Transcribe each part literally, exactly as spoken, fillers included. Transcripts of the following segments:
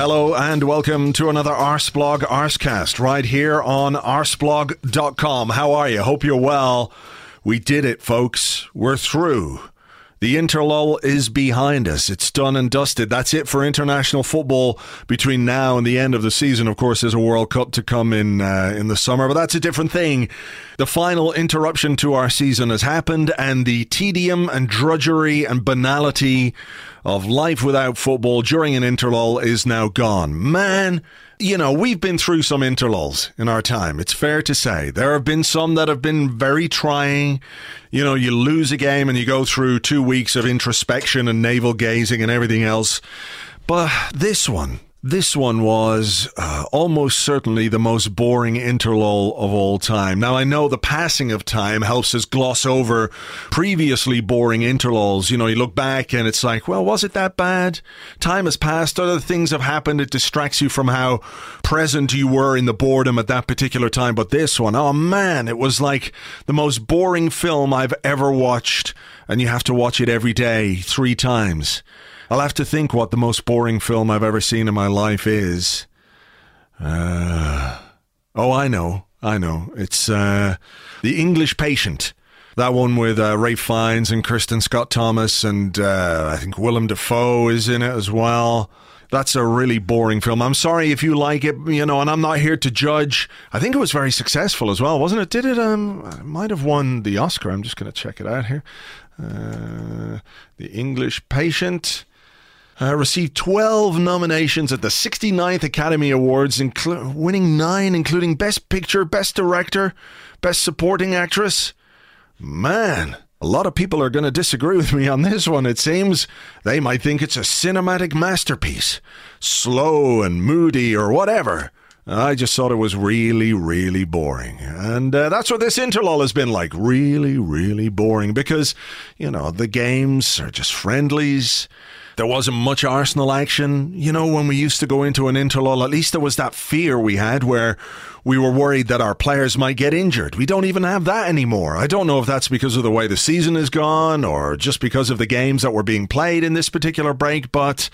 Hello and welcome to another ArsBlog ArsCast right here on ars blog dot com. How are you? Hope you're well. We did it, folks. We're through. The interlull is behind us. It's done and dusted. That's it for international football between now and the end of the season. Of course, there's a World Cup to come in uh, in the summer, but that's a different thing. The final interruption to our season has happened, and the tedium and drudgery and banality of life without football during an interlull is now gone. Man, you know, we've been through some interlulls in our time. It's fair to say. There have been some that have been very trying. You know, you lose a game and you go through two weeks of introspection and navel gazing and everything else. But this one, this one was uh, almost certainly the most boring interlull of all time. Now, I know the passing of time helps us gloss over previously boring interlulls. You know, you look back and it's like, well, was it that bad? Time has passed. Other things have happened. It distracts you from how present you were in the boredom at that particular time. But this one, oh man, it was like the most boring film I've ever watched. And you have to watch it every day, three times. I'll have to think what the most boring film I've ever seen in my life is. Uh, oh, I know. I know. It's uh, The English Patient. That one with uh, Ralph Fiennes and Kristen Scott Thomas and uh, I think Willem Dafoe is in it as well. That's a really boring film. I'm sorry if you like it, you know, and I'm not here to judge. I think it was very successful as well, wasn't it? Did it? Um, it might have won the Oscar. I'm just going to check it out here. Uh, The English Patient. Uh, received twelve nominations at the sixty-ninth Academy Awards, inclu- winning nine, including Best Picture, Best Director, Best Supporting Actress. Man, a lot of people are going to disagree with me on this one. It seems they might think it's a cinematic masterpiece, slow and moody or whatever. I just thought it was really, really boring. And uh, that's what this interlull has been like. Really, really boring because, you know, the games are just friendlies. There wasn't much Arsenal action. You know, when we used to go into an interlull, at least there was that fear we had where we were worried that our players might get injured. We don't even have that anymore. I don't know if that's because of the way the season has gone or just because of the games that were being played in this particular break, but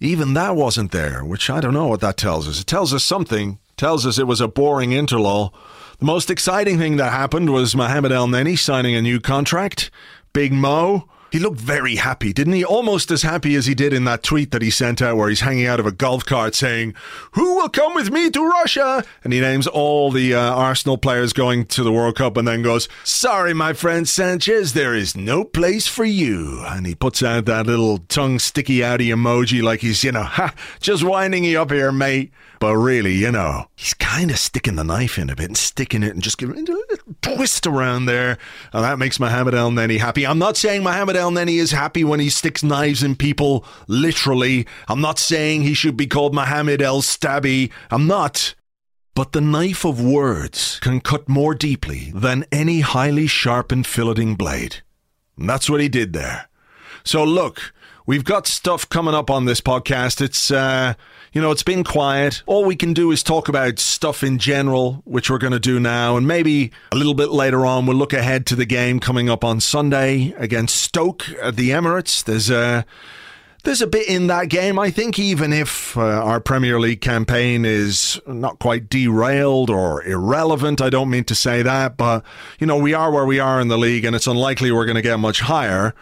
even that wasn't there, which I don't know what that tells us. It tells us something. It tells us it was a boring interlull. The most exciting thing that happened was Mohamed Elneny signing a new contract. Big Mo. He looked very happy, didn't he? Almost as happy as he did in that tweet that he sent out where he's hanging out of a golf cart saying, "Who will come with me to Russia?" And he names all the uh, Arsenal players going to the World Cup and then goes, "Sorry, my friend Sanchez, there is no place for you." And he puts out that little tongue sticky outy emoji like he's, you know, ha, just winding you up here, mate. But really, you know, he's kind of sticking the knife in a bit and sticking it and just giving it a little twist around there. And that makes Mohamed Elneny happy. I'm not saying Mohamed Elneny is happy when he sticks knives in people, literally. I'm not saying he should be called Mohamed El Stabby. I'm not. But the knife of words can cut more deeply than any highly sharpened filleting blade. And that's what he did there. So look, we've got stuff coming up on this podcast. It's, uh, you know, it's been quiet. All we can do is talk about stuff in general, which we're going to do now. And maybe a little bit later on, we'll look ahead to the game coming up on Sunday against Stoke at the Emirates. There's a, there's a bit in that game. I think even if uh, our Premier League campaign is not quite derailed or irrelevant, I don't mean to say that, but, you know, we are where we are in the league and it's unlikely we're going to get much higher.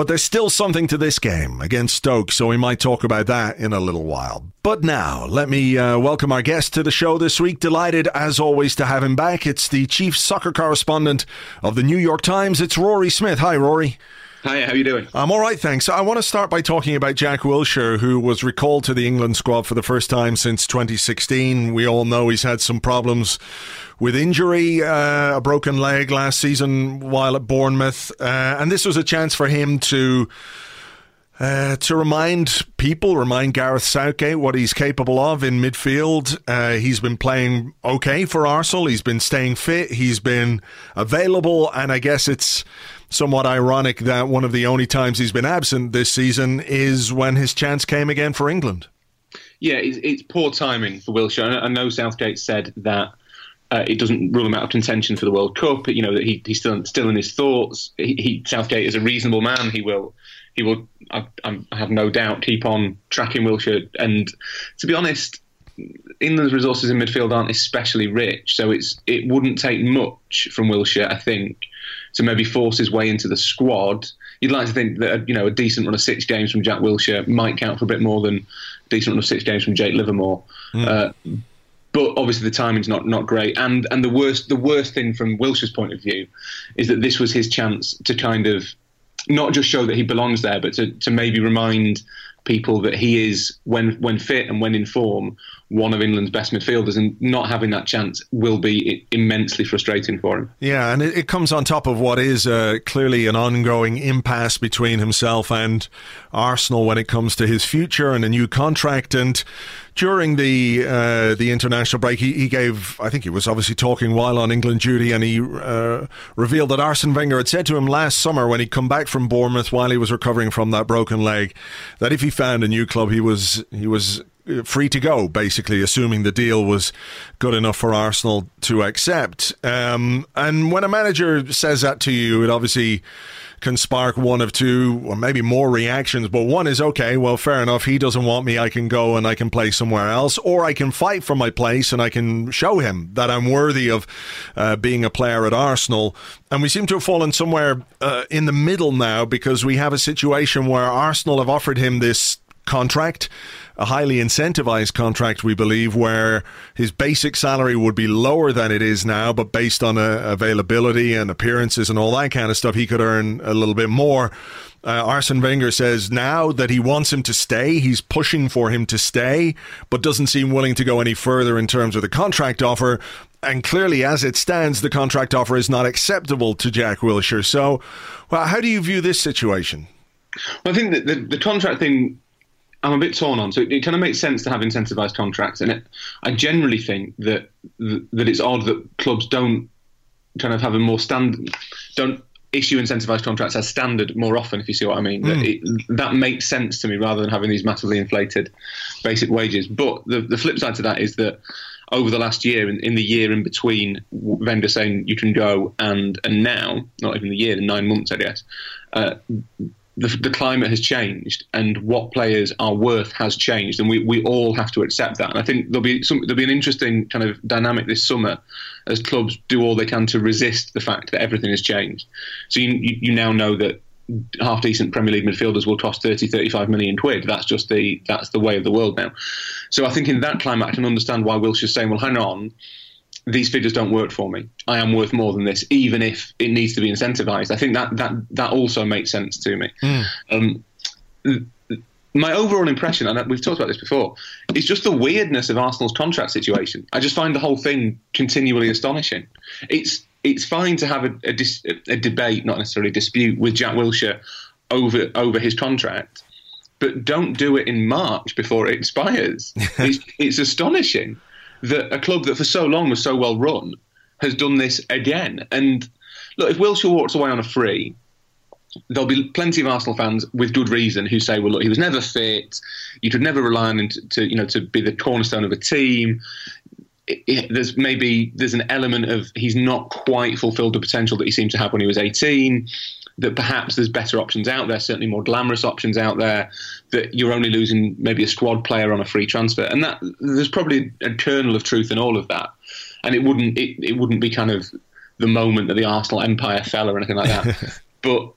But there's still something to this game against Stoke, so we might talk about that in a little while. But now, let me uh, welcome our guest to the show this week. Delighted, as always, to have him back. It's the chief soccer correspondent of the New York Times. It's Rory Smith. Hi, Rory. Hi, how are you doing? I'm all right, thanks. I want to start by talking about Jack Wilshere, who was recalled to the England squad for the first time since twenty sixteen. We all know he's had some problems with injury, uh, a broken leg last season while at Bournemouth. Uh, and this was a chance for him to uh, to remind people, remind Gareth Southgate what he's capable of in midfield. Uh, he's been playing okay for Arsenal. He's been staying fit. He's been available. And I guess it's somewhat ironic that one of the only times he's been absent this season is when his chance came again for England. Yeah, it's, it's poor timing for Wilshere. I know Southgate said that uh, it doesn't rule him out of contention for the World Cup. You know that he, he's still still in his thoughts. He, he, Southgate is a reasonable man. He will, he will. I, I have no doubt keep on tracking Wilshere. And to be honest, England's resources in midfield aren't especially rich, so it's it wouldn't take much from Wilshere, I think, to maybe force his way into the squad. You'd like to think that you know a decent run of six games from Jack Wilshere might count for a bit more than a decent run of six games from Jake Livermore. Mm. Uh, but obviously the timing's not not great, and and the worst the worst thing from Wilshere's point of view is that this was his chance to kind of not just show that he belongs there, but to to maybe remind people that he is, when when fit and when in form, one of England's best midfielders, and not having that chance will be immensely frustrating for him. Yeah, and it, it comes on top of what is uh, clearly an ongoing impasse between himself and Arsenal when it comes to his future and a new contract. And during the uh, the international break, he, he gave, I think he was obviously talking while on England duty, and he uh, revealed that Arsene Wenger had said to him last summer when he'd come back from Bournemouth while he was recovering from that broken leg, that if he found a new club, he was he was free to go, basically, assuming the deal was good enough for Arsenal to accept. Um, and when a manager says that to you, it obviously can spark one of two or maybe more reactions. But one is, okay, well, fair enough, he doesn't want me, I can go and I can play somewhere else, or I can fight for my place and I can show him that I'm worthy of uh, being a player at Arsenal. And we seem to have fallen somewhere uh, in the middle now, because we have a situation where Arsenal have offered him this contract, a highly incentivized contract, we believe, where his basic salary would be lower than it is now, but based on uh, availability and appearances and all that kind of stuff, he could earn a little bit more. Uh, Arsene Wenger says now that he wants him to stay, he's pushing for him to stay, but doesn't seem willing to go any further in terms of the contract offer. And clearly, as it stands, the contract offer is not acceptable to Jack Wilshere. So, well, how do you view this situation? Well, I think that the, the contract thing, I'm a bit torn on. So it, it kind of makes sense to have incentivised contracts, and it, I generally think that that it's odd that clubs don't kind of have a more standard, don't issue incentivised contracts as standard more often. If you see what I mean, mm. that, it, that makes sense to me rather than having these massively inflated basic wages. But the, the flip side to that is that over the last year, in, in the year in between Wenger saying you can go and and now, not even the year, the nine months, I guess. Uh, The, the climate has changed, and what players are worth has changed, and we, we all have to accept that. And I think there'll be some, there'll be an interesting kind of dynamic this summer as clubs do all they can to resist the fact that everything has changed. So you you now know that half decent Premier League midfielders will cost thirty, thirty-five million quid. That's just the that's the way of the world now. So I think in that climate, I can understand why Wilshere's saying, well, hang on, these figures don't work for me. I am worth more than this, even if it needs to be incentivized. I think that that, that also makes sense to me. Mm. Um, th- my overall impression, and we've talked about this before, is just the weirdness of Arsenal's contract situation. I just find the whole thing continually astonishing. It's it's fine to have a, a, dis- a debate, not necessarily a dispute, with Jack Wilshere over over his contract, but don't do it in March before it expires. it's, it's astonishing that a club that for so long was so well run has done this again. And look, if Wilshere walks away on a free, there'll be plenty of Arsenal fans with good reason who say, well, look, he was never fit. You could never rely on him to, to you know, to be the cornerstone of a team. It, it, there's maybe there's an element of he's not quite fulfilled the potential that he seemed to have when he was eighteen, that perhaps there's better options out there, certainly more glamorous options out there, that you're only losing maybe a squad player on a free transfer. And that there's probably a kernel of truth in all of that. And it wouldn't it, it wouldn't be kind of the moment that the Arsenal empire fell or anything like that. But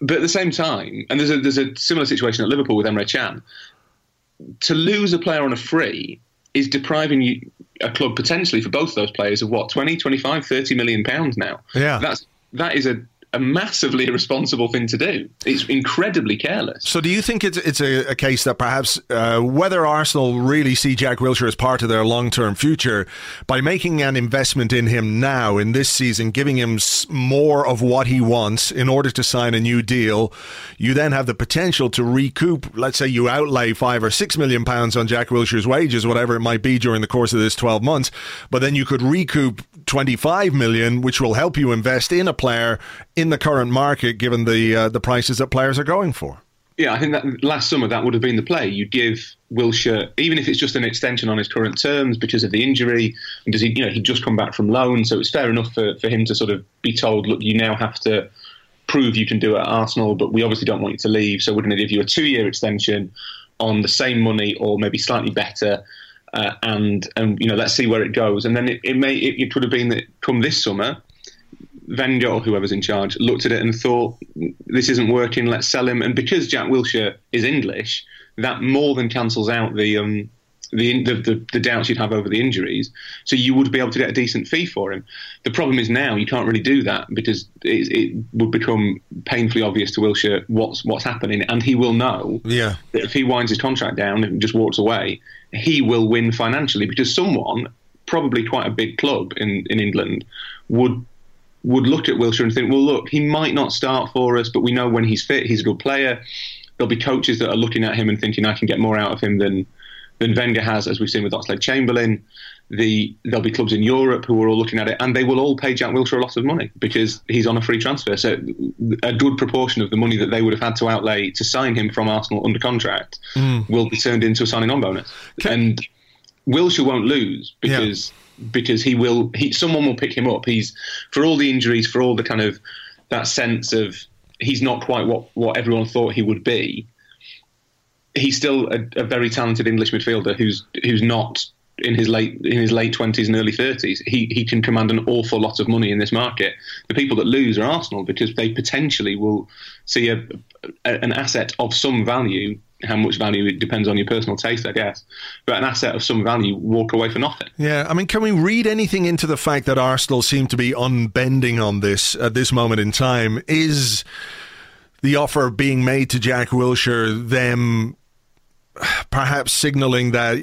But at the same time, and there's a, there's a similar situation at Liverpool with Emre Can, to lose a player on a free is depriving you, a club potentially for both those players of what, twenty, twenty-five, thirty million pounds now. Yeah. That's, that is a, a massively irresponsible thing to do. It's incredibly careless. So do you think it's, it's a, a case that perhaps uh, whether Arsenal really see Jack Wilshere as part of their long-term future, by making an investment in him now in this season, giving him more of what he wants in order to sign a new deal, you then have the potential to recoup, let's say you outlay five or six million pounds on Jack Wilshere's wages, whatever it might be during the course of this twelve months, but then you could recoup twenty-five million, which will help you invest in a player in the current market, given the uh, the prices that players are going for. Yeah, I think that last summer that would have been the play. You give Wilshere, even if it's just an extension on his current terms because of the injury, and does he, you know, he'd just come back from loan, so it's fair enough for, for him to sort of be told, look, you now have to prove you can do it at Arsenal, but we obviously don't want you to leave, so we're going to give you a two-year extension on the same money or maybe slightly better. Uh, and and you know, let's see where it goes. And then it, it may it, it could have been that come this summer, Wenger or whoever's in charge looked at it and thought, this isn't working, let's sell him. And because Jack Wilshere is English, that more than cancels out the um the the, the, the doubts you'd have over the injuries. So you would be able to get a decent fee for him. The problem is now you can't really do that because it, it would become painfully obvious to Wilshere what's what's happening, and he will know yeah. that if he winds his contract down and just walks away, he will win financially because someone, probably quite a big club in, in England, would would look at Wilshere and think, well, look, he might not start for us, but we know when he's fit, he's a good player. There'll be coaches that are looking at him and thinking, I can get more out of him than than Wenger has, as we've seen with Oxlade-Chamberlain. The, there'll be clubs in Europe who are all looking at it, and they will all pay Jack Wilshere a lot of money because he's on a free transfer. So a good proportion of the money that they would have had to outlay to sign him from Arsenal under contract mm. will be turned into a signing-on bonus. Can- and Wilshere won't lose because yeah. because he will. He, someone will pick him up. He's, for all the injuries, for all the kind of that sense of he's not quite what, what everyone thought he would be, he's still a, a very talented English midfielder who's who's not in his late in his late twenties and early thirties. He he can command an awful lot of money in this market. The people that lose are Arsenal because they potentially will see a, a an asset of some value. How much value, it depends on your personal taste, I guess. But an asset of some value, walk away for nothing. Yeah, I mean, can we read anything into the fact that Arsenal seem to be unbending on this at this moment in time? Is the offer being made to Jack Wilshere them perhaps signalling that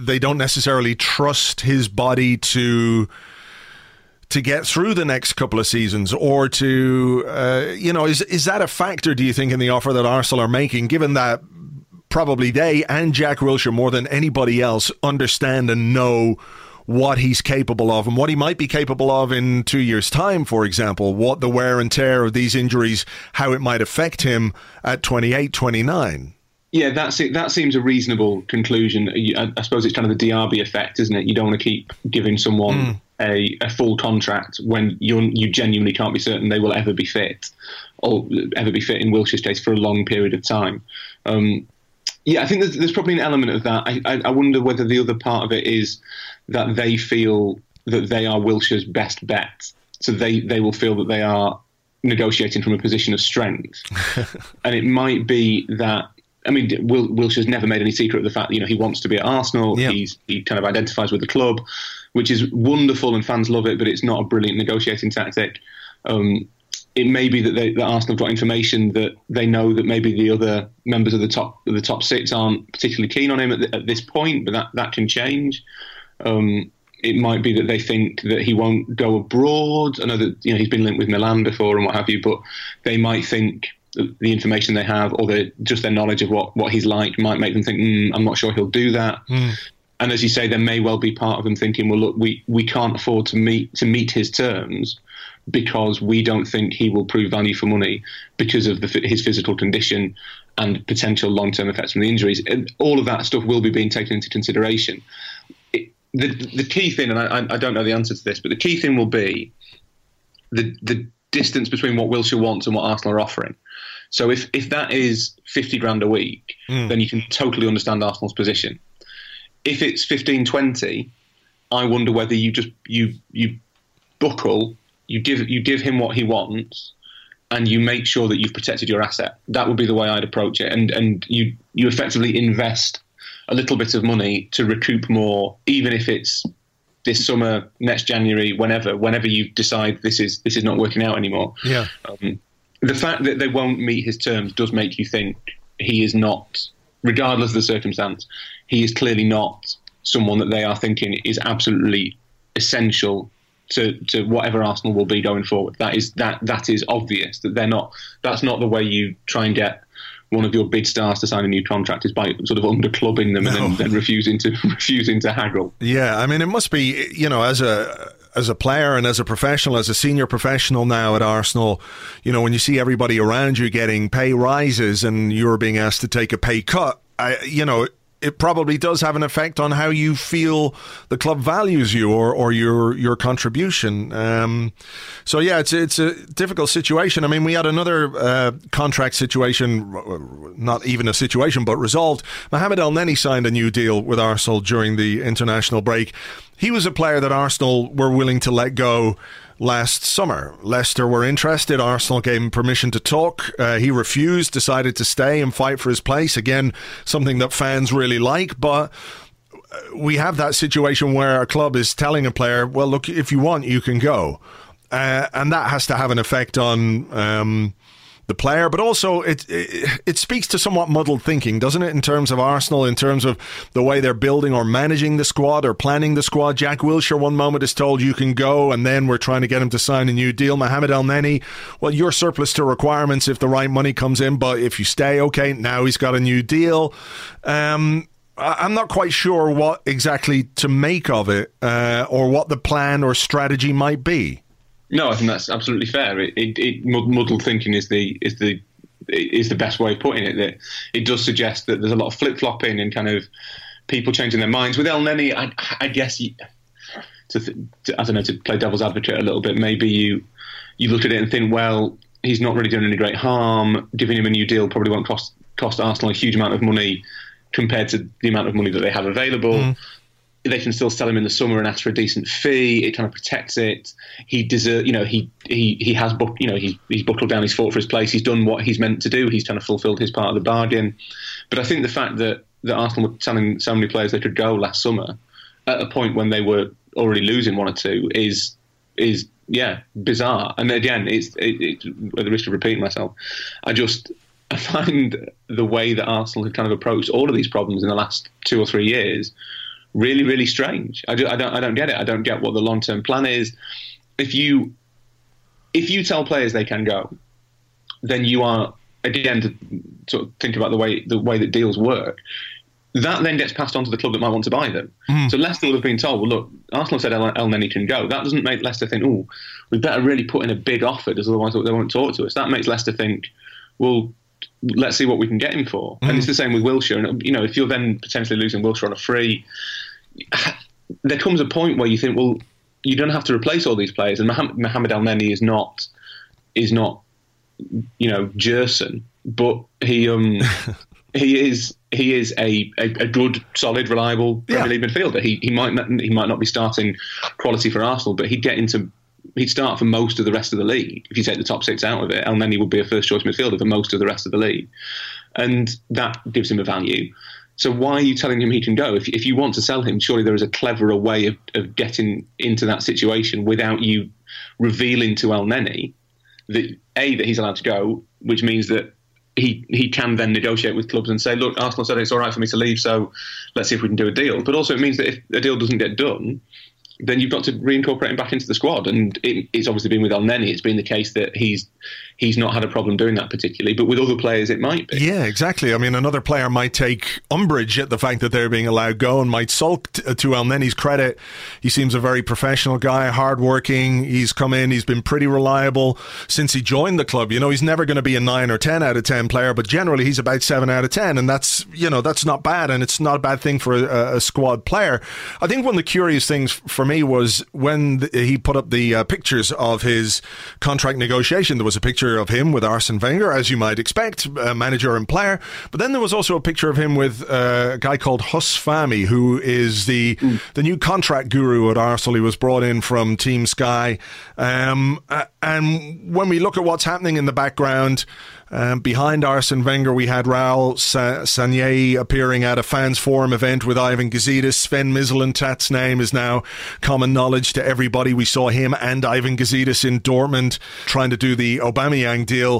they don't necessarily trust his body to to get through the next couple of seasons, or to, uh, you know, is is that a factor, do you think, in the offer that Arsenal are making, given that probably they and Jack Wilshere, more than anybody else, understand and know what he's capable of and what he might be capable of in two years' time, for example, what the wear and tear of these injuries, how it might affect him at twenty-eight, twenty-nine? Yeah, that's it. That seems a reasonable conclusion. I suppose it's kind of the Diaby effect, isn't it? You don't want to keep giving someone mm. a, a full contract when you you genuinely can't be certain they will ever be fit, or ever be fit in Wilshere's case, for a long period of time. Um, yeah, I think there's, there's probably an element of that. I, I, I wonder whether the other part of it is that they feel that they are Wilshere's best bet, so they, they will feel that they are negotiating from a position of strength, and it might be that. I mean, Wil- Wilshere's never made any secret of the fact that, you know, he wants to be at Arsenal. Yeah. He's, he kind of identifies with the club, which is wonderful and fans love it, but it's not a brilliant negotiating tactic. Um, it may be that, they, that Arsenal have got information that they know that maybe the other members of the top the top six aren't particularly keen on him at, the, at this point, but that, that can change. Um, it might be that they think that he won't go abroad. I know that, you know, he's been linked with Milan before and what have you, but they might think the information they have, or the, just their knowledge of what, what he's like, might make them think, mm, I'm not sure he'll do that. Mm. And as you say, there may well be part of them thinking, well, look, we, we can't afford to meet to meet his terms because we don't think he will prove value for money because of the, his physical condition and potential long-term effects from the injuries. And all of that stuff will be being taken into consideration. It, the, the key thing, and I, I don't know the answer to this, but the key thing will be the the distance between what Wilshere wants and what Arsenal are offering. So if, if that is fifty grand a week, mm. then you can totally understand Arsenal's position. If it's fifteen, twenty, I wonder whether you just you you buckle, you give you give him what he wants, and you make sure that you've protected your asset. That would be the way I'd approach it. And and you you effectively invest a little bit of money to recoup more, even if it's this summer, next January, whenever, whenever you decide this is this is not working out anymore. Yeah. Um, the fact that they won't meet his terms does make you think he is not, regardless of the circumstance, he is clearly not someone that they are thinking is absolutely essential to, to whatever Arsenal will be going forward. That is that that is obvious that they're not. That's not the way you try and get one of your big stars to sign a new contract, is by sort of underclubbing them no. and then, then refusing to refusing to haggle. Yeah, I mean, it must be, you know, as a as a player and as a professional, as a senior professional now at Arsenal, you know, when you see everybody around you getting pay rises and you're being asked to take a pay cut, I, you know. It probably does have an effect on how you feel the club values you or, or your your contribution. Um, so yeah, it's it's a difficult situation. I mean, we had another uh, contract situation, not even a situation, but resolved. Mohamed Elneny signed a new deal with Arsenal during the international break. He was a player that Arsenal were willing to let go last summer. Leicester were interested. Arsenal gave him permission to talk. Uh, he refused, decided to stay and fight for his place. Again, something that fans really like. But we have that situation where a club is telling a player, well, look, if you want, you can go. Uh, and that has to have an effect on um, the player. But also, it, it it speaks to somewhat muddled thinking, doesn't it, in terms of Arsenal, in terms of the way they're building or managing the squad or planning the squad. Jack Wilshere, one moment, is told you can go, and then we're trying to get him to sign a new deal. Mohamed Elneny, well, you're surplus to requirements if the right money comes in, but if you stay, okay, now he's got a new deal. Um, I'm not quite sure what exactly to make of it uh, or what the plan or strategy might be. No, I think that's absolutely fair. It, it, it muddled thinking is the is the is the best way of putting it. That it does suggest that there's a lot of flip flopping and kind of people changing their minds. With Elneny, I, I guess you, to, to I don't know, to play devil's advocate a little bit. Maybe you you look at it and think, well, he's not really doing any great harm. Giving him a new deal probably won't cost cost Arsenal a huge amount of money compared to the amount of money that they have available. Mm. They can still sell him in the summer and ask for a decent fee. It kind of protects it. He deserves, you know, he he he has, bu- you know, he he's buckled down. He's fought for his place. He's done what he's meant to do. He's kind of fulfilled his part of the bargain. But I think the fact that that Arsenal were telling so many players they could go last summer at a point when they were already losing one or two is is yeah bizarre. And again, it's it, it, at the risk of repeating myself, I just I find the way that Arsenal have kind of approached all of these problems in the last two or three years really, really strange. I, do, I don't. I don't get it. I don't get what the long-term plan is. If you, if you tell players they can go, then you are again to sort of think about the way the way that deals work. That then gets passed on to the club that might want to buy them. Mm. So Leicester would have been told, "Well, look, Arsenal said El- Elneny can go." That doesn't make Leicester think, "Oh, we better really put in a big offer, because otherwise they won't talk to us." That makes Leicester think, "Well, let's see what we can get him for." Mm. And it's the same with Wilshere. And, you know, if you're then potentially losing Wilshere on a free, there comes a point where you think, well, you don't have to replace all these players. And Mohamed Elneny is not, is not, you know, Jerson, but he um, he is he is a, a, a good, solid, reliable Premier League midfielder. He he might not, he might not be starting quality for Arsenal, but he'd get into. He'd start for most of the rest of the league. If you take the top six out of it, Elneny would be a first-choice midfielder for most of the rest of the league. And that gives him a value. So why are you telling him he can go? If, if you want to sell him, surely there is a cleverer way of, of getting into that situation without you revealing to Elneny that, A, that he's allowed to go, which means that he he can then negotiate with clubs and say, look, Arsenal said it's all right for me to leave, so let's see if we can do a deal. But also it means that if a deal doesn't get done, then you've got to reincorporate him back into the squad. And it, it's obviously been with Elneny, it's been the case that he's he's not had a problem doing that particularly, but with other players it might be. Yeah, exactly. I mean, another player might take umbrage at the fact that they're being allowed go and might sulk. T- to Elneny's credit, he seems a very professional guy, hardworking. He's come in, he's been pretty reliable since he joined the club. You know, he's never going to be a nine or ten out of ten player, but generally he's about seven out of ten, and that's, you know, that's not bad, and it's not a bad thing for a, a squad player. I think one of the curious things for me was when the, he put up the uh, pictures of his contract negotiation. There was a picture picture of him with Arsene Wenger, as you might expect, uh, manager and player. But then there was also a picture of him with uh, a guy called Husfami, who is the mm. the new contract guru at Arsenal. He was brought in from Team Sky. Um, uh, and when we look at what's happening in the background, Um, behind Arsene Wenger, we had Raul Sa- Sagnier appearing at a fans forum event with Ivan Gazidis. Sven Mislintat's name is now common knowledge to everybody. We saw him and Ivan Gazidis in Dortmund trying to do the Aubameyang deal.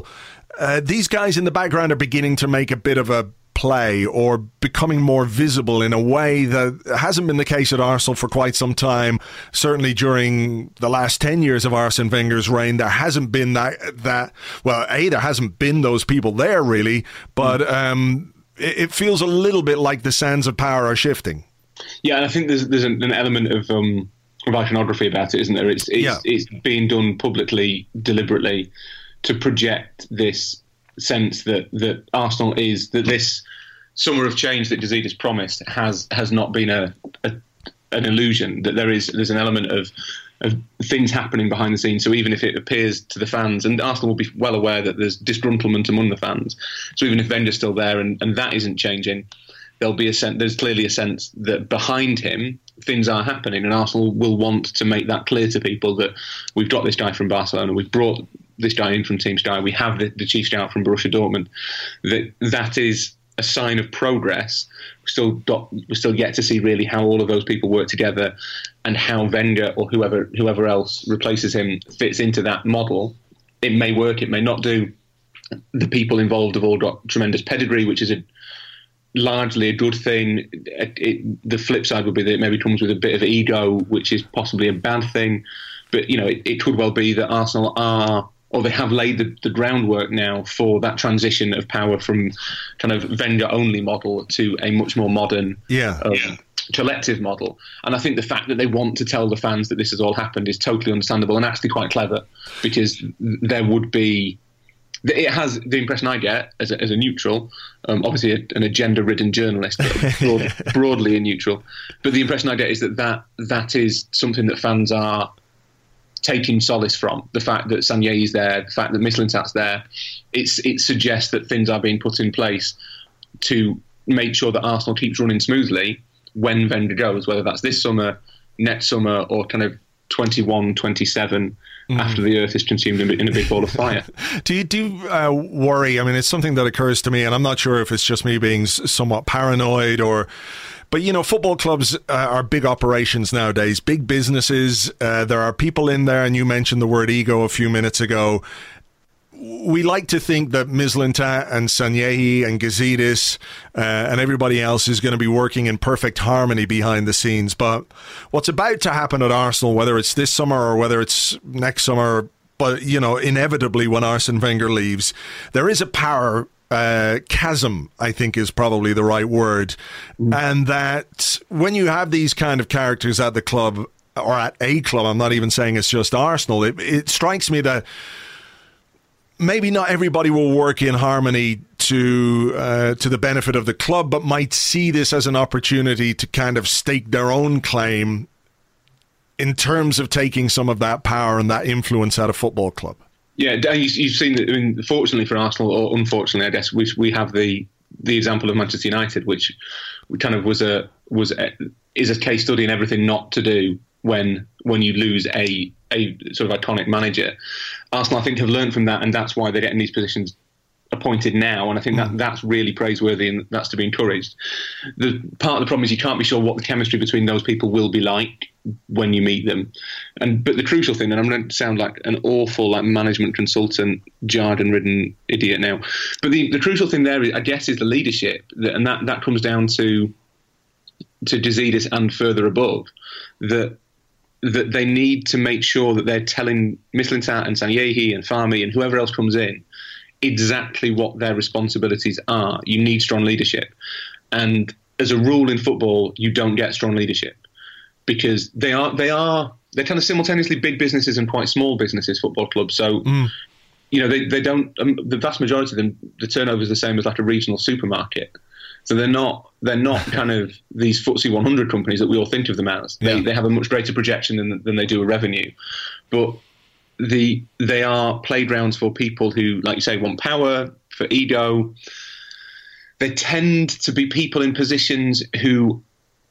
Uh, these guys in the background are beginning to make a bit of a play or becoming more visible in a way that hasn't been the case at Arsenal for quite some time. Certainly during the last ten years of Arsene Wenger's reign, there hasn't been that, that well, A, there hasn't been those people there really, but um, it, it feels a little bit like the sands of power are shifting. Yeah, and I think there's there's an element of, um, of iconography about it, isn't there? It's, it's, yeah. it's being done publicly, deliberately, to project this sense that that Arsenal is, that this summer of change that Gazidis promised has has not been a, a an illusion, that there is there's an element of of things happening behind the scenes. So even if it appears to the fans, and Arsenal will be well aware that there's disgruntlement among the fans, so even if Wenger's still there and, and that isn't changing, there'll be a sense, there's clearly a sense that behind him things are happening, and Arsenal will want to make that clear to people that we've got this guy from Barcelona, we've brought this guy in from Team Sky, we have the, the chief scout from Borussia Dortmund. That that is a sign of progress. We've still got, we're still yet to see really how all of those people work together and how Wenger or whoever whoever else replaces him fits into that model. It may work, it may not do. The people involved have all got tremendous pedigree, which is a largely a good thing. It, it, the flip side would be that it maybe comes with a bit of ego, which is possibly a bad thing. But you know, it, it could well be that Arsenal are, or they have laid the, the groundwork now for that transition of power from kind of Wenger-only model to a much more modern yeah, um, yeah. collective model. And I think the fact that they want to tell the fans that this has all happened is totally understandable and actually quite clever, because there would be... It has the impression I get as a, as a neutral, um, obviously a, an agenda-ridden journalist, but broad, broadly a neutral. But the impression I get is that that, that is something that fans are... taking solace from, the fact that Sagnier is there, the fact that Mislintat's there. It's, it suggests that things are being put in place to make sure that Arsenal keeps running smoothly when Wenger goes, whether that's this summer, next summer, or kind of twenty-one, twenty-seven mm. after the earth is consumed in a big ball of fire. Do you, do you uh, worry? I mean, it's something that occurs to me, and I'm not sure if it's just me being somewhat paranoid or... But, you know, football clubs uh, are big operations nowadays, big businesses. Uh, there are people in there, and you mentioned the word ego a few minutes ago. We like to think that Mislintat and Sagnier and Gazidis uh, and everybody else is going to be working in perfect harmony behind the scenes. But what's about to happen at Arsenal, whether it's this summer or whether it's next summer, but, you know, inevitably when Arsene Wenger leaves, there is a power Uh, chasm, I think, is probably the right word. Mm. And that when you have these kind of characters at the club, or at a club, I'm not even saying it's just Arsenal, it, it strikes me that maybe not everybody will work in harmony to uh, to the benefit of the club, but might see this as an opportunity to kind of stake their own claim in terms of taking some of that power and that influence at a football club. Yeah, you've seen that. I mean, fortunately for Arsenal, or unfortunately, I guess, we we have the the example of Manchester United, which kind of was a was a, is a case study in everything not to do when when you lose a a sort of iconic manager. Arsenal, I think, have learned from that, and that's why they're getting these positions appointed now. And I think that that's really praiseworthy, and that's to be encouraged. The part of the problem is you can't be sure what the chemistry between those people will be like when you meet them. And but the crucial thing, and I'm going to sound like an awful like management consultant, jargon-ridden idiot now, but the, the crucial thing there, is, I guess, is the leadership, and that, that comes down to to Gazidis and further above, that that they need to make sure that they're telling Mislintat and Sagnier and Fahmy and whoever else comes in exactly what their responsibilities are. You need strong leadership, and as a rule in football, you don't get strong leadership, because they are they are they're kind of simultaneously big businesses and quite small businesses, football clubs. So mm. you know they they don't um, the vast majority of them, the turnover is the same as like a regional supermarket. So they're not they're not kind of these F T S E one hundred companies that we all think of them as. They yeah. they have a much greater projection than than they do a revenue, but the they are playgrounds for people who, like you say, want power, for ego. They tend to be people in positions who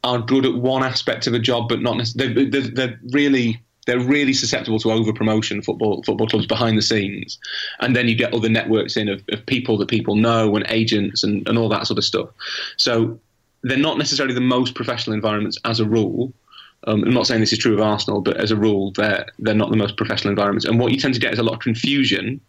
are good at one aspect of a job, but not necessarily. They're, they're, they're really they're really susceptible to over promotion. Football football clubs behind the scenes, and then you get other networks in of, of people that people know and agents and, and all that sort of stuff. So they're not necessarily the most professional environments as a rule. Um, I'm not saying this is true of Arsenal, but as a rule, they're they're not the most professional environments. And what you tend to get is a lot of confusion.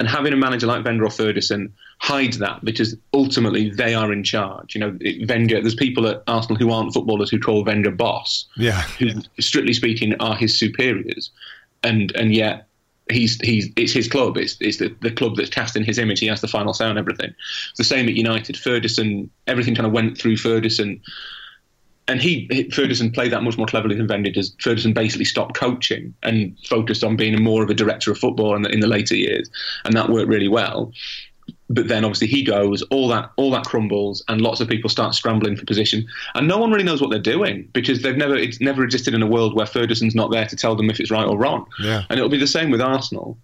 And having a manager like Wenger or Ferguson hides that, because ultimately they are in charge. You know, Wenger. There's people at Arsenal who aren't footballers who call Wenger boss. Yeah. Who, strictly speaking, are his superiors, and and yet he's he's it's his club. It's it's the, the club that's cast in his image. He has the final say on everything. It's the same at United. Ferguson. Everything kind of went through Ferguson. And he, Ferguson played that much more cleverly than Wenger does. Ferguson basically stopped coaching and focused on being more of a director of football in the, in the later years, and that worked really well. But then obviously he goes, all that all that crumbles, and lots of people start scrambling for position, and no one really knows what they're doing, because they've never it's never existed in a world where Ferguson's not there to tell them if it's right or wrong. Yeah. And it'll be the same with Arsenal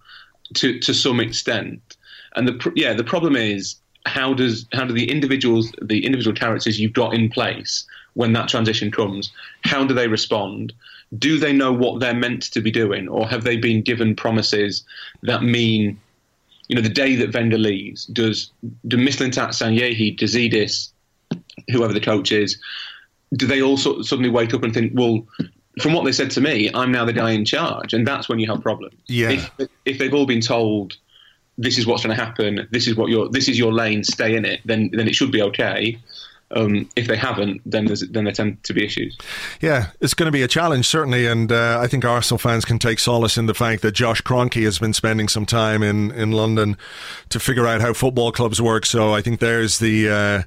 to to some extent. And the yeah the problem is how does how do the individuals the individual characters you've got in place, when that transition comes, how do they respond? Do they know what they're meant to be doing, or have they been given promises that mean, you know, the day that Wenger leaves, does do Mislintat, Sanyehi, Dezidis, whoever the coach is, do they all sort of suddenly wake up and think, well, from what they said to me, I'm now the guy in charge? And that's when you have problems. Yeah. If, if they've all been told, this is what's going to happen, this is what your this is your lane, stay in it, then then it should be okay. Um, if they haven't, then there's, then there tend to be issues. Yeah, it's going to be a challenge, certainly, and uh, I think Arsenal fans can take solace in the fact that Josh Kroenke has been spending some time in, in London to figure out how football clubs work. So I think there's the uh,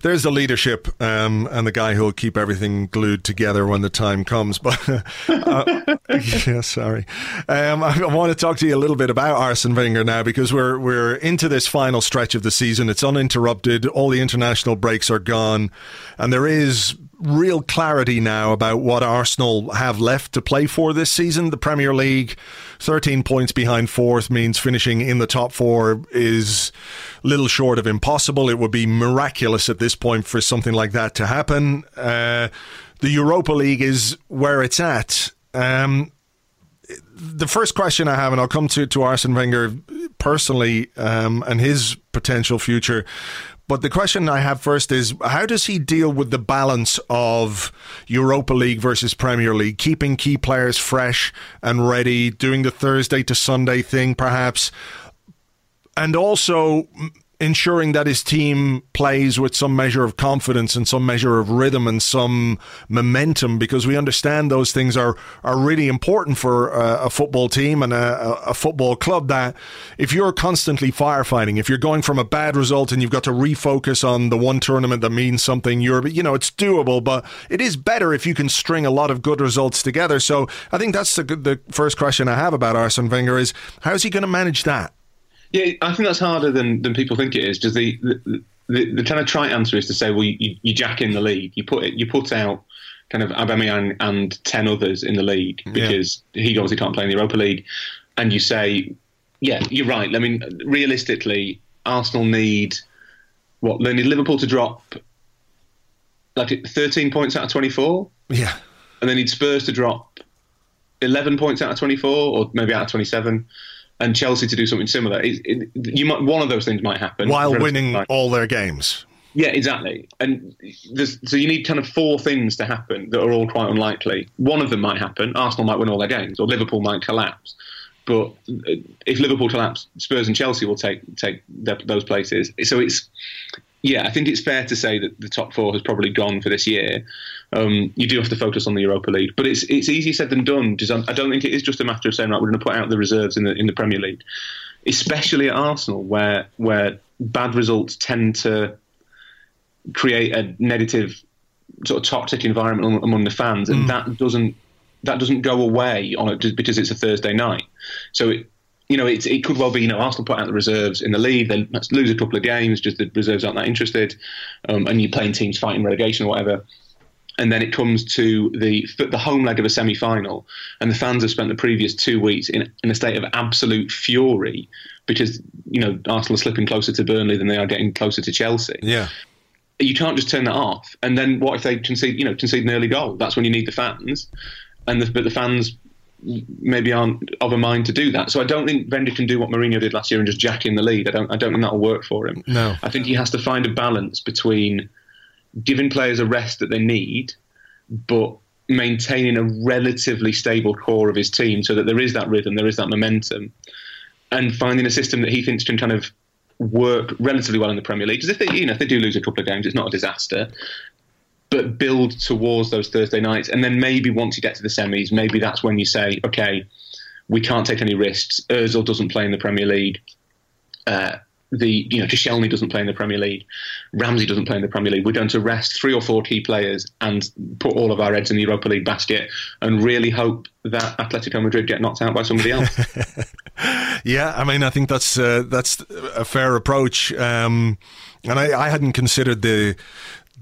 there's the leadership um, and the guy who will keep everything glued together when the time comes. But uh, yeah, sorry, um, I want to talk to you a little bit about Arsene Wenger now, because we're we're into this final stretch of the season. It's uninterrupted. All the international breaks are gone. And there is real clarity now about what Arsenal have left to play for this season. The Premier League, thirteen points behind fourth, means finishing in the top four is little short of impossible. It would be miraculous at this point for something like that to happen. Uh, the Europa League is where it's at. Um, the first question I have, and I'll come to, to Arsene Wenger personally um, and his potential future, but the question I have first is, how does he deal with the balance of Europa League versus Premier League, keeping key players fresh and ready, doing the Thursday to Sunday thing perhaps, and also ensuring that his team plays with some measure of confidence and some measure of rhythm and some momentum, because we understand those things are, are really important for a, a football team and a, a football club, that if you're constantly firefighting, if you're going from a bad result and you've got to refocus on the one tournament that means something, you're, you know, it's doable, but it is better if you can string a lot of good results together. So I think that's the, the first question I have about Arsene Wenger is, how's he going to manage that? Yeah, I think that's harder than, than people think it is. Because the, the, the, the kind of trite answer is to say, well, you, you jack in the league. You put it, you put out kind of Aubameyang and ten others in the league because yeah. he obviously can't play in the Europa League. And you say, yeah, you're right. I mean, realistically, Arsenal need, what, they need Liverpool to drop like thirteen points out of twenty-four? Yeah. And they need Spurs to drop eleven points out of twenty-four, or maybe out of twenty-seven. And Chelsea to do something similar. It, it, you might, one of those things might happen while winning all their games. Yeah, exactly. And so you need kind of four things to happen that are all quite unlikely. One of them might happen. Arsenal might win all their games, or Liverpool might collapse. But if Liverpool collapse, Spurs and Chelsea will take take their, those places. So it's yeah, I think it's fair to say that the top four has probably gone for this year. Um, you do have to focus on the Europa League, but it's it's easier said than done, because I don't think it is just a matter of saying, right, we're going to put out the reserves in the in the Premier League, especially at Arsenal, where where bad results tend to create a negative sort of toxic environment among the fans, and mm. that doesn't that doesn't go away on it just because it's a Thursday night. So it. You know, it, it could well be, you know, Arsenal put out the reserves in the league, they lose a couple of games, just the reserves aren't that interested, um, and you're playing teams fighting relegation or whatever. and then it comes to the the home leg of a semi-final, and the fans have spent the previous two weeks in, in a state of absolute fury because, you know, Arsenal are slipping closer to Burnley than they are getting closer to Chelsea. Yeah. You can't just turn that off. And then what if they concede, you know, concede an early goal? That's when you need the fans. And the, but the fans maybe aren't of a mind to do that. So I don't think Wenger can do what Mourinho did last year and just jack in the lead. I don't I don't think that'll work for him. No. I think he has to find a balance between giving players a rest that they need, but maintaining a relatively stable core of his team so that there is that rhythm, there is that momentum, and finding a system that he thinks can kind of work relatively well in the Premier League. Because if they, you know, if they do lose a couple of games, it's not a disaster. But build towards those Thursday nights, and then maybe once you get to the semis, maybe that's when you say, okay, we can't take any risks. Özil doesn't play in the Premier League. Uh, the you know, Koscielny doesn't play in the Premier League. Ramsey doesn't play in the Premier League. We're going to rest three or four key players and put all of our eggs in the Europa League basket, and really hope that Atletico Madrid get knocked out by somebody else. Yeah, I mean, I think that's uh, that's a fair approach, um, and I, I hadn't considered the.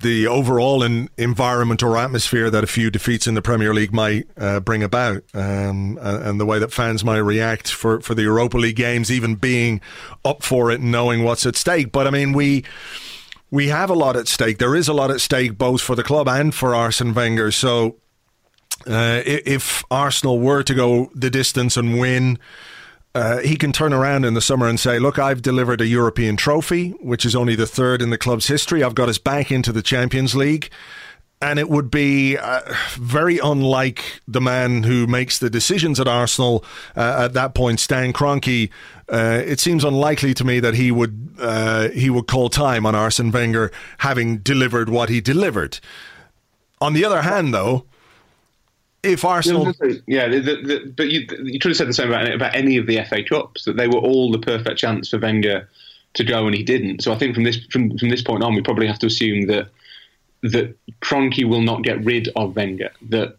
the overall in environment or atmosphere that a few defeats in the Premier League might uh, bring about, um, and the way that fans might react for, for the Europa League games, even being up for it and knowing what's at stake. But I mean, we we have a lot at stake. There is a lot at stake both for the club and for Arsene Wenger. So uh, if Arsenal were to go the distance and win, Uh, he can turn around in the summer and say, look, I've delivered a European trophy, which is only the third in the club's history. I've got us back into the Champions League. And it would be uh, very unlike the man who makes the decisions at Arsenal uh, at that point, Stan Kroenke. Uh, it seems unlikely to me that he would uh, he would call time on Arsene Wenger having delivered what he delivered. On the other hand, though, if Arsenal, yeah, the, the, but you, you could have said the same about, about any of the F A Cups, that they were all the perfect chance for Wenger to go, and he didn't. So I think from this from, from this point on, we probably have to assume that that Kroenke will not get rid of Wenger. That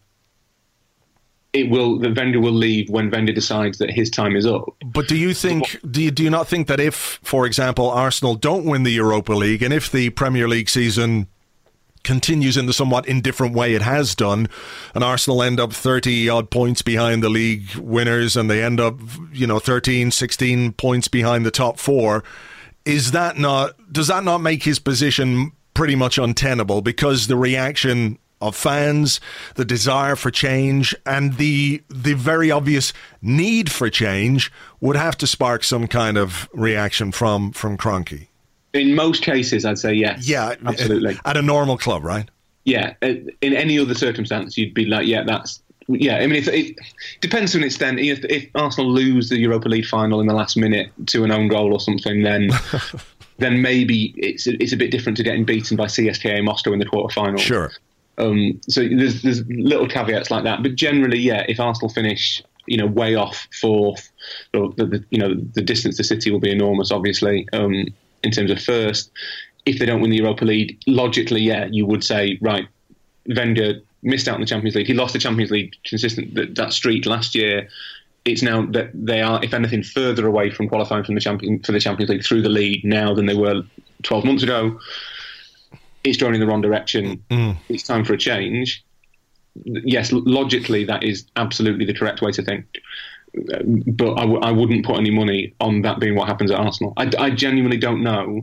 it will that Wenger will leave when Wenger decides that his time is up. But do you think? Do you do you not think that if, for example, Arsenal don't win the Europa League, and if the Premier League season continues in the somewhat indifferent way it has done, and Arsenal end up thirty-odd points behind the league winners, and they end up, you know, thirteen, sixteen points behind the top four, is that not, does that not make his position pretty much untenable? Because the reaction of fans, the desire for change, and the the very obvious need for change would have to spark some kind of reaction from, from Kroenke. In most cases, I'd say yes. Yeah, absolutely. At a normal club, right? Yeah. In any other circumstance, you'd be like, yeah, that's... Yeah, I mean, if, it depends to an extent. If, if Arsenal lose the Europa League final in the last minute to an own goal or something, then then maybe it's it's a bit different to getting beaten by C S K A Moscow in the quarterfinals. Sure. Um, so there's there's little caveats like that. But generally, yeah, if Arsenal finish, you know, way off fourth, the, the, you know, the distance to City will be enormous, obviously. Um in terms of first, if they don't win the Europa League, logically, yeah, you would say, right, Wenger missed out on the Champions League. He lost the Champions League consistent that, that streak last year. It's now that they are, if anything, further away from qualifying from the champion for the Champions League through the league now than they were twelve months ago. It's going in the wrong direction. Mm. It's time for a change. Yes, logically, that is absolutely the correct way to think. But I, w- I wouldn't put any money on that being what happens at Arsenal. I, I genuinely don't know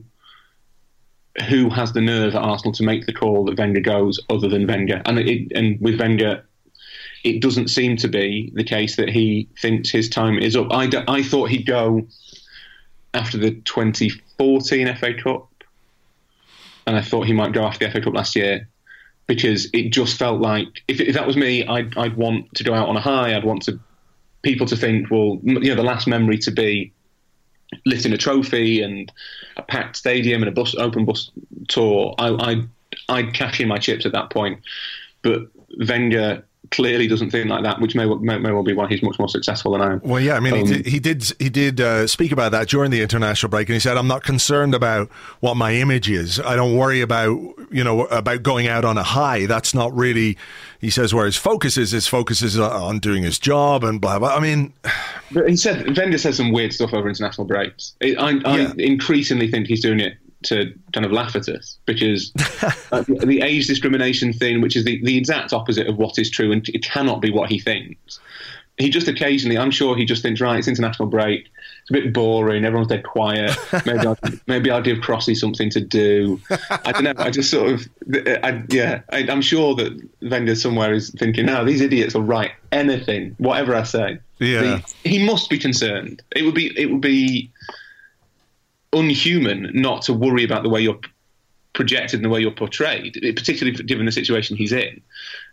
who has the nerve at Arsenal to make the call that Wenger goes other than Wenger. And, it, and with Wenger, it doesn't seem to be the case that he thinks his time is up. I, d- I thought he'd go after the twenty fourteen F A Cup, and I thought he might go after the F A Cup last year, because it just felt like, if, if that was me, I'd, I'd want to go out on a high. I'd want to people to think, well, you know, the last memory to be lifting a trophy and a packed stadium and a bus, open bus tour, I, I, I'd cash in my chips at that point. But Wenger clearly doesn't think like that, which may may, may well be why he's much more successful than I am. Well, yeah, I mean, um, he did he did, he did uh, speak about that during the international break, and he said, "I'm not concerned about what my image is. I don't worry about, you know, about going out on a high. That's not really." He says where his focus is, his focus is on doing his job and blah, blah. I mean... He said, Wenger says some weird stuff over international breaks. I, I yeah. increasingly think he's doing it to kind of laugh at us, because uh, the, the age discrimination thing, which is the, the exact opposite of what is true, and it cannot be what he thinks. He just occasionally, I'm sure he just thinks, right, it's international break, it's a bit boring, everyone's dead quiet, maybe I'll, maybe I'll give Crossley something to do. I don't know, I just sort of, I, yeah, I, I'm sure that Wenger somewhere is thinking, no, these idiots will write anything, whatever I say. Yeah. The, he must be concerned. It would be, it would be unhuman not to worry about the way you're projected and the way you're portrayed, particularly given the situation he's in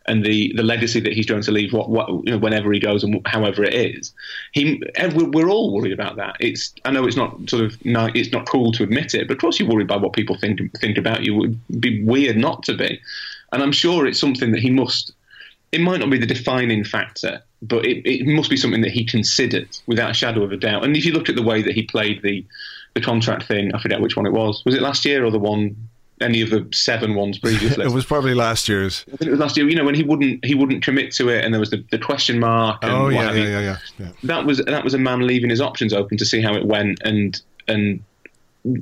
and the, the legacy that he's going to leave, what, what, you know, whenever he goes and however it is. He, we're all worried about that. It's, I know it's not sort of, no, it's not cool to admit it, but of course you're worried by what people think think about you. It would be weird not to be. And I'm sure it's something that he must, it might not be the defining factor, but it, it must be something that he considered without a shadow of a doubt. And if you look at the way that he played the, the contract thing, I forget which one it was. Was it last year or the one... any of the seven ones previously? It was probably last year's. I think it was last year, you know, when he wouldn't he wouldn't commit to it, and there was the, the question mark. And oh, yeah, yeah, yeah, yeah, yeah. That was, that was a man leaving his options open to see how it went, and and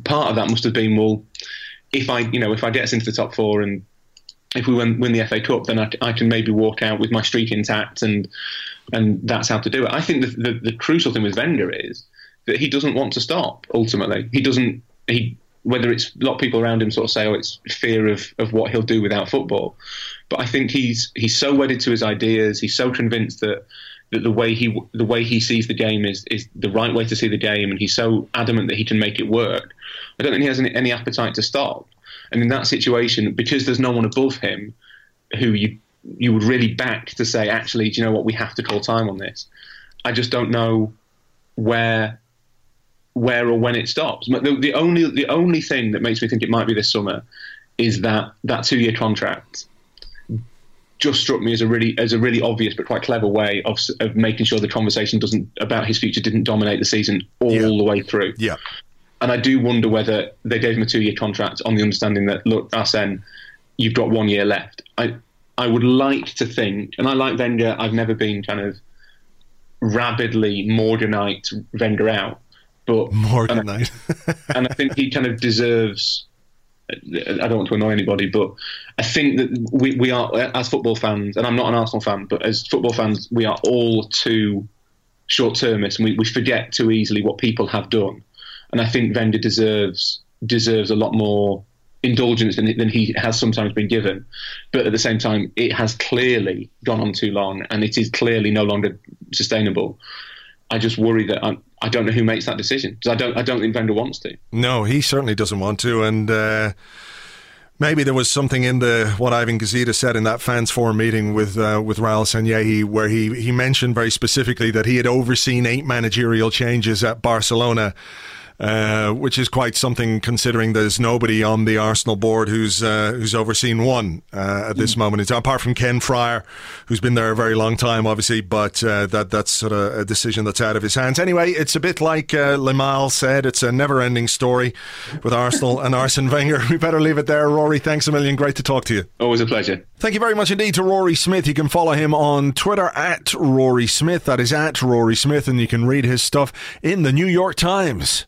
part of that must have been, well, if I, you know, if I get us into the top four and if we win, win the F A Cup, then I, I can maybe walk out with my streak intact, and and that's how to do it. I think the, the, the crucial thing with Wenger is that he doesn't want to stop, ultimately. He doesn't... he. Whether it's a lot of people around him sort of say, oh, it's fear of, of what he'll do without football. But I think he's he's so wedded to his ideas. He's so convinced that, that the way he the way he sees the game is, is the right way to see the game, and he's so adamant that he can make it work. I don't think he has any, any appetite to stop. And in that situation, because there's no one above him who you you would really back to say, actually, do you know what, we have to call time on this. I just don't know where... where or when it stops. The, the only the only thing that makes me think it might be this summer is that that two year contract just struck me as a really as a really obvious but quite clever way of of making sure the conversation doesn't about his future didn't dominate the season all yeah. the way through. Yeah, and I do wonder whether they gave him a two year contract on the understanding that, look, Arsene, you've got one year left. I I would like to think, and I like Wenger. I've never been kind of rabidly Morganite Wenger out. But, Morgan and, I, and I think he kind of deserves, I don't want to annoy anybody, but I think that we, we are, as football fans, and I'm not an Arsenal fan, but as football fans, we are all too short-termist, and we, we forget too easily what people have done. And I think Wenger deserves deserves a lot more indulgence than, than he has sometimes been given. But at the same time, it has clearly gone on too long, and it is clearly no longer sustainable. I just worry that I'm, I don't know who makes that decision, because I don't, I don't think Wenger wants to. No, he certainly doesn't want to, and uh, maybe there was something in the what Ivan Gazidis said in that fans forum meeting with uh, with Raul Sanyehi, where he, he mentioned very specifically that he had overseen eight managerial changes at Barcelona. Uh, which is quite something, considering there's nobody on the Arsenal board who's uh, who's overseen one uh, at this mm. moment, apart from Ken Fryer, who's been there a very long time, obviously. But uh, that that's sort of a decision that's out of his hands. Anyway, it's a bit like uh, Limahl said, it's a never-ending story with Arsenal and Arsene Wenger. We better leave it there. Rory, thanks a million. Great to talk to you. Always a pleasure. Thank you very much indeed to Rory Smith. You can follow him on Twitter at Rory Smith. That is at Rory Smith, and you can read his stuff in the New York Times.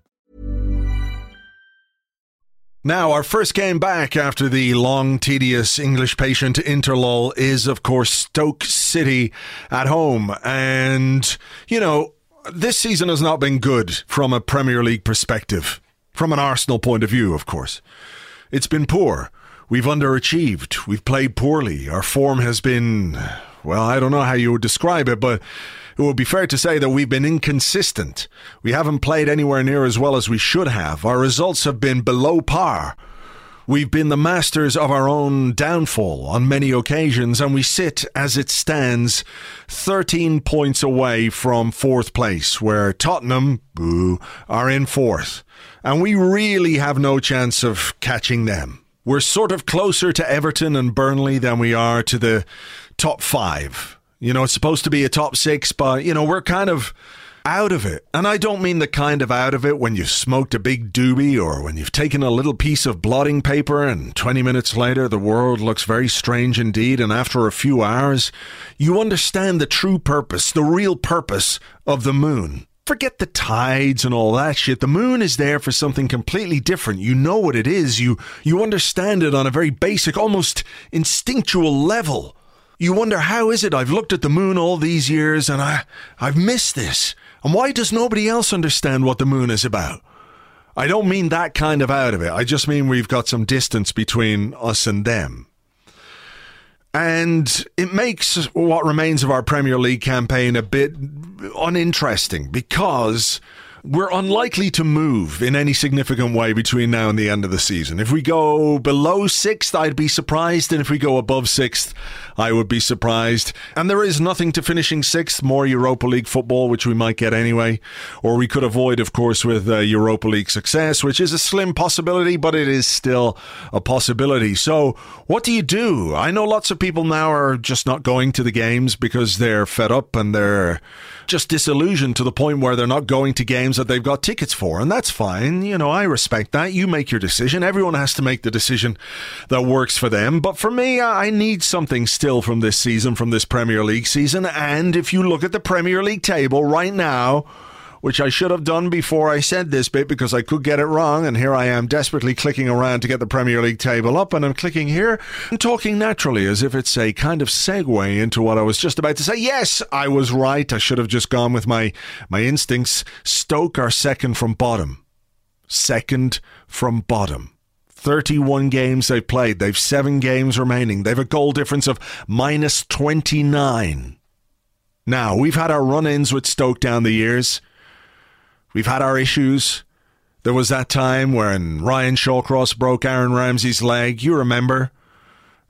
Now, our first game back after the long, tedious English patient interlull is, of course, Stoke City at home. And, you know, this season has not been good from a Premier League perspective, from an Arsenal point of view, of course. It's been poor. We've underachieved. We've played poorly. Our form has been, well, I don't know how you would describe it, but it would be fair to say that we've been inconsistent. We haven't played anywhere near as well as we should have. Our results have been below par. We've been the masters of our own downfall on many occasions, and we sit, as it stands, thirteen points away from fourth place, where Tottenham, boo, are in fourth. And we really have no chance of catching them. We're sort of closer to Everton and Burnley than we are to the top five. You know, it's supposed to be a top six, but, you know, we're kind of out of it. And I don't mean the kind of out of it when you've smoked a big doobie or when you've taken a little piece of blotting paper and twenty minutes later the world looks very strange indeed, and after a few hours you understand the true purpose, the real purpose of the moon. Forget the tides and all that shit. The moon is there for something completely different. You know what it is. You you understand it on a very basic, almost instinctual level. You wonder, how is it I've looked at the moon all these years and I, I've missed this? And why does nobody else understand what the moon is about? I don't mean that kind of out of it. I just mean we've got some distance between us and them. And it makes what remains of our Premier League campaign a bit uninteresting, because we're unlikely to move in any significant way between now and the end of the season. If we go below sixth, I'd be surprised, and if we go above sixth, I would be surprised. And there is nothing to finishing sixth, more Europa League football, which we might get anyway, or we could avoid, of course, with uh, Europa League success, which is a slim possibility, but it is still a possibility. So what do you do? I know lots of people now are just not going to the games because they're fed up and they're just disillusioned to the point where they're not going to games that they've got tickets for, and that's fine. You know, I respect that. You make your decision. Everyone has to make the decision that works for them. But for me, I need something still from this season, from this Premier League season. And if you look at the Premier League table right now, which I should have done before I said this bit because I could get it wrong, and here I am desperately clicking around to get the Premier League table up, and I'm clicking here and talking naturally as if it's a kind of segue into what I was just about to say. Yes, I was right. I should have just gone with my, my instincts. Stoke are second from bottom. Second from bottom. thirty-one games they've played. They've seven games remaining. They've a goal difference of minus twenty-nine. Now, we've had our run-ins with Stoke down the years. We've had our issues. There was that time when Ryan Shawcross broke Aaron Ramsey's leg. You remember.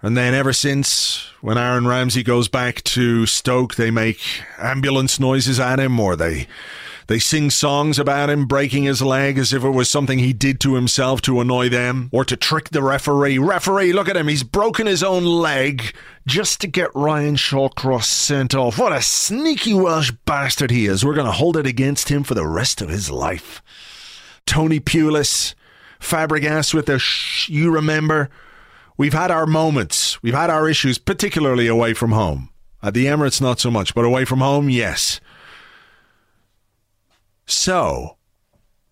And then ever since, when Aaron Ramsey goes back to Stoke, they make ambulance noises at him, or they they sing songs about him breaking his leg as if it was something he did to himself to annoy them or to trick the referee. Referee, look at him. He's broken his own leg just to get Ryan Shawcross sent off. What a sneaky Welsh bastard he is. We're going to hold it against him for the rest of his life. Tony Pulis, Fabregas with a shh, you remember. We've had our moments. We've had our issues, particularly away from home. At the Emirates, not so much, but away from home, yes. So,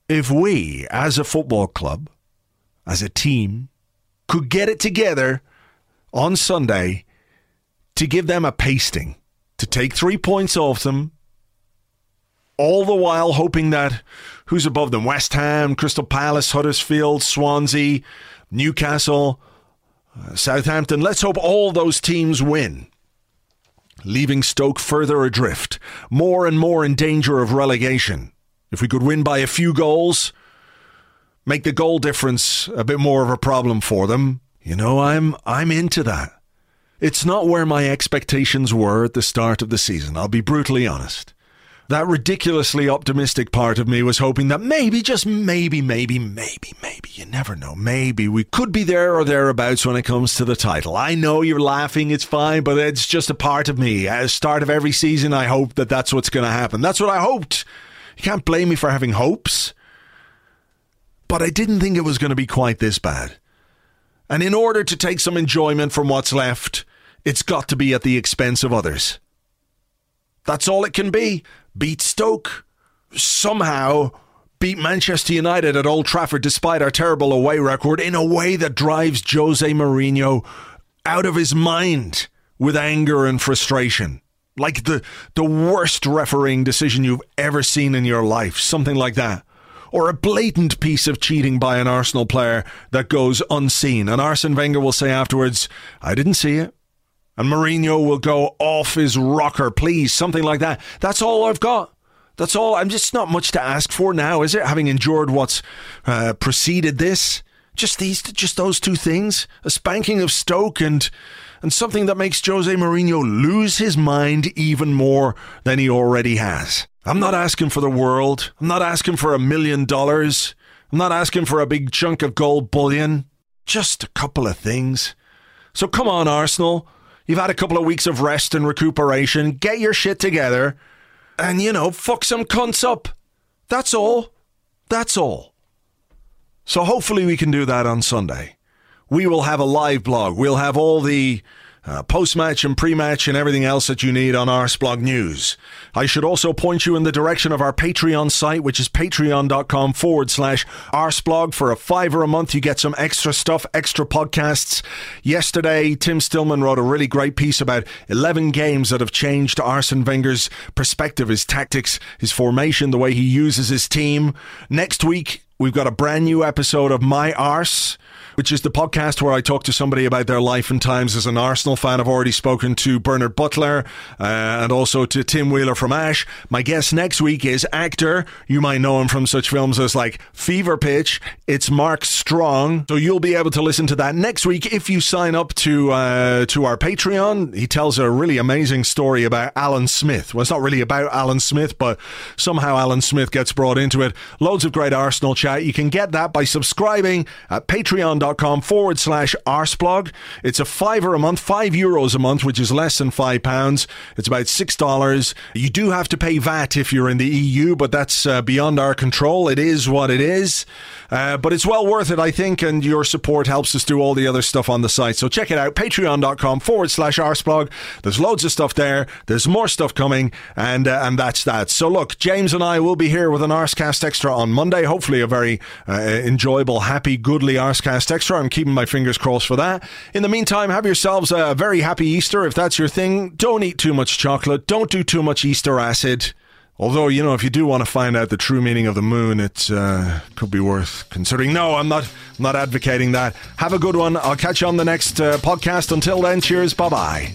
if we, as a football club, as a team, could get it together on Sunday to give them a pasting, to take three points off them, all the while hoping that who's above them? West Ham, Crystal Palace, Huddersfield, Swansea, Newcastle, uh, Southampton. Let's hope all those teams win, leaving Stoke further adrift, more and more in danger of relegation. If we could win by a few goals, make the goal difference a bit more of a problem for them. You know, I'm I'm into that. It's not where my expectations were at the start of the season, I'll be brutally honest. That ridiculously optimistic part of me was hoping that maybe, just maybe, maybe, maybe, maybe, you never know, maybe we could be there or thereabouts when it comes to the title. I know you're laughing, it's fine, but it's just a part of me. At the start of every season, I hope that that's what's going to happen. That's what I hoped. You can't blame me for having hopes. But I didn't think it was going to be quite this bad. And in order to take some enjoyment from what's left, it's got to be at the expense of others. That's all it can be. Beat Stoke. Somehow beat Manchester United at Old Trafford despite our terrible away record in a way that drives Jose Mourinho out of his mind with anger and frustration. Like the, the worst refereeing decision you've ever seen in your life. Something like that. or a blatant piece of cheating by an Arsenal player that goes unseen. And Arsene Wenger will say afterwards, I didn't see it. And Mourinho will go off his rocker, please, something like that. That's all I've got. That's all. I'm just not much to ask for now, is it? Having endured what's uh, preceded this. Just these, just those two things. A spanking of Stoke and and something that makes Jose Mourinho lose his mind even more than he already has. I'm not asking for the world. I'm not asking for a million dollars. I'm not asking for a big chunk of gold bullion. Just a couple of things. So come on, Arsenal. You've had a couple of weeks of rest and recuperation. Get your shit together. And, you know, fuck some cunts up. That's all. That's all. So hopefully we can do that on Sunday. We will have a live blog. We'll have all the uh, post-match and pre-match and everything else that you need on ArsBlog News. I should also point you in the direction of our Patreon site, which is patreon.com forward slash ArsBlog. For a fiver a month, you get some extra stuff, extra podcasts. Yesterday, Tim Stillman wrote a really great piece about eleven games that have changed Arsene Wenger's perspective, his tactics, his formation, the way he uses his team. Next week, we've got a brand new episode of My Arse, which is the podcast where I talk to somebody about their life and times as an Arsenal fan. I've already spoken to Bernard Butler uh, and also to Tim Wheeler from Ash. My guest next week is actor. You might know him from such films as like Fever Pitch. It's Mark Strong. So you'll be able to listen to that next week if you sign up to uh, to our Patreon. He tells a really amazing story about Alan Smith. Well, it's not really about Alan Smith, but somehow Alan Smith gets brought into it. Loads of great Arsenal chat. You can get that by subscribing at patreon dot com. forward slash arseblog. It's a fiver a month, five euros a month, which is less than five pounds. It's about six dollars. You do have to pay V A T if you're in the E U, but that's uh, beyond our control. It is what it is. Uh, but it's well worth it, I think, and your support helps us do all the other stuff on the site. So check it out, patreon.com forward slash arseblog. There's loads of stuff there. There's more stuff coming, and uh, and that's that. So look, James and I will be here with an ArsCast Extra on Monday. Hopefully a very uh, enjoyable, happy, goodly ArsCast Extra. I'm keeping my fingers crossed for that. In the meantime, have yourselves a very happy Easter if that's your thing. Don't eat too much chocolate. Don't do too much Easter acid. Although, you know, if you do want to find out the true meaning of the moon, it uh, could be worth considering. No, I'm not, I'm not advocating that. Have a good one. I'll catch you on the next uh, podcast. Until then, cheers. Bye-bye.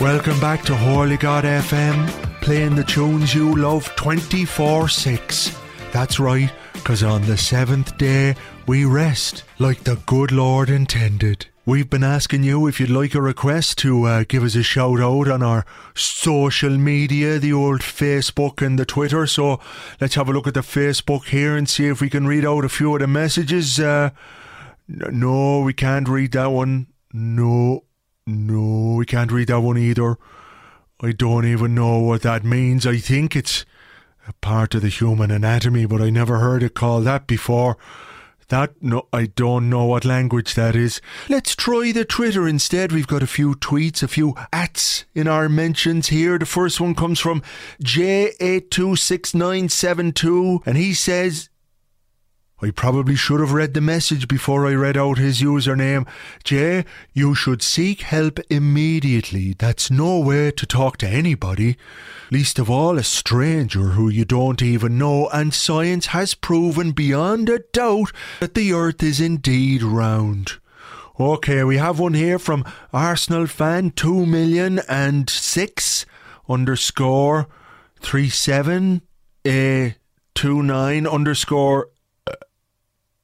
Welcome back to Holy God F M, playing the tunes you love twenty-four six. That's right, because on the seventh day we rest, like the good Lord intended. We've been asking you if you'd like a request to uh, give us a shout out on our social media, the old Facebook and the Twitter. So let's have a look at the Facebook here and see if we can read out a few of the messages. Uh, no, we can't read that one. No, no, we can't read that one either. I don't even know what that means. I think it's a part of the human anatomy, but I never heard it called that before. That, no, I don't know what language that is. Let's try the Twitter instead. We've got a few tweets, a few ats in our mentions here. The first one comes from J eight two six nine seven two, and he says, I probably should have read the message before I read out his username. Jay, you should seek help immediately. That's no way to talk to anybody, least of all a stranger who you don't even know, and science has proven beyond a doubt that the earth is indeed round. Okay, we have one here from Arsenal fan two million and six underscore three seven two nine underscore.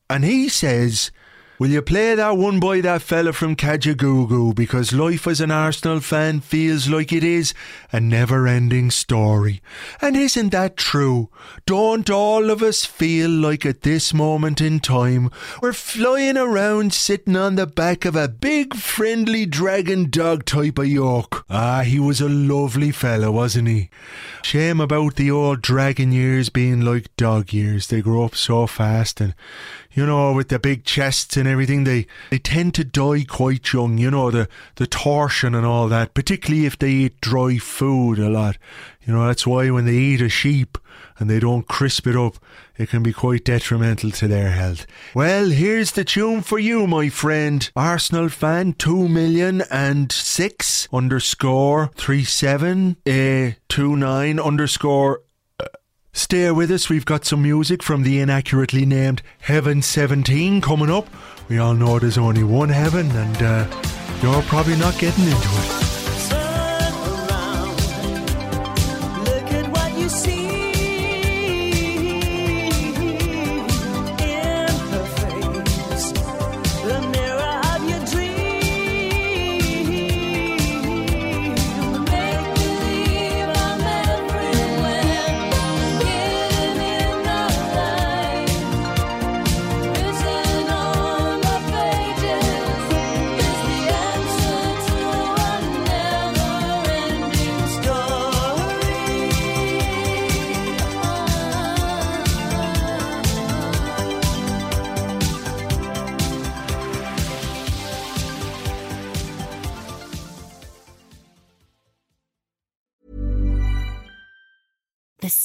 And he says, will you play that one by that fella from Kajagoogoo? Because life as an Arsenal fan feels like it is a never-ending story. And isn't that true? Don't all of us feel like at this moment in time we're flying around sitting on the back of a big friendly dragon dog type of York? Ah, he was a lovely fella, wasn't he? Shame about the old dragon years being like dog years. They grow up so fast and, you know, with the big chests and everything, they, they tend to die quite young, you know, the, the torsion and all that, particularly if they eat dry food a lot. You know, that's why when they eat a sheep and they don't crisp it up, it can be quite detrimental to their health. Well, here's the tune for you, my friend. Arsenal fan two million and six underscore three seven two nine underscore. Stay with us, we've got some music from the inaccurately named Heaven seventeen coming up. We all know there's only one heaven, and uh, you're probably not getting into it.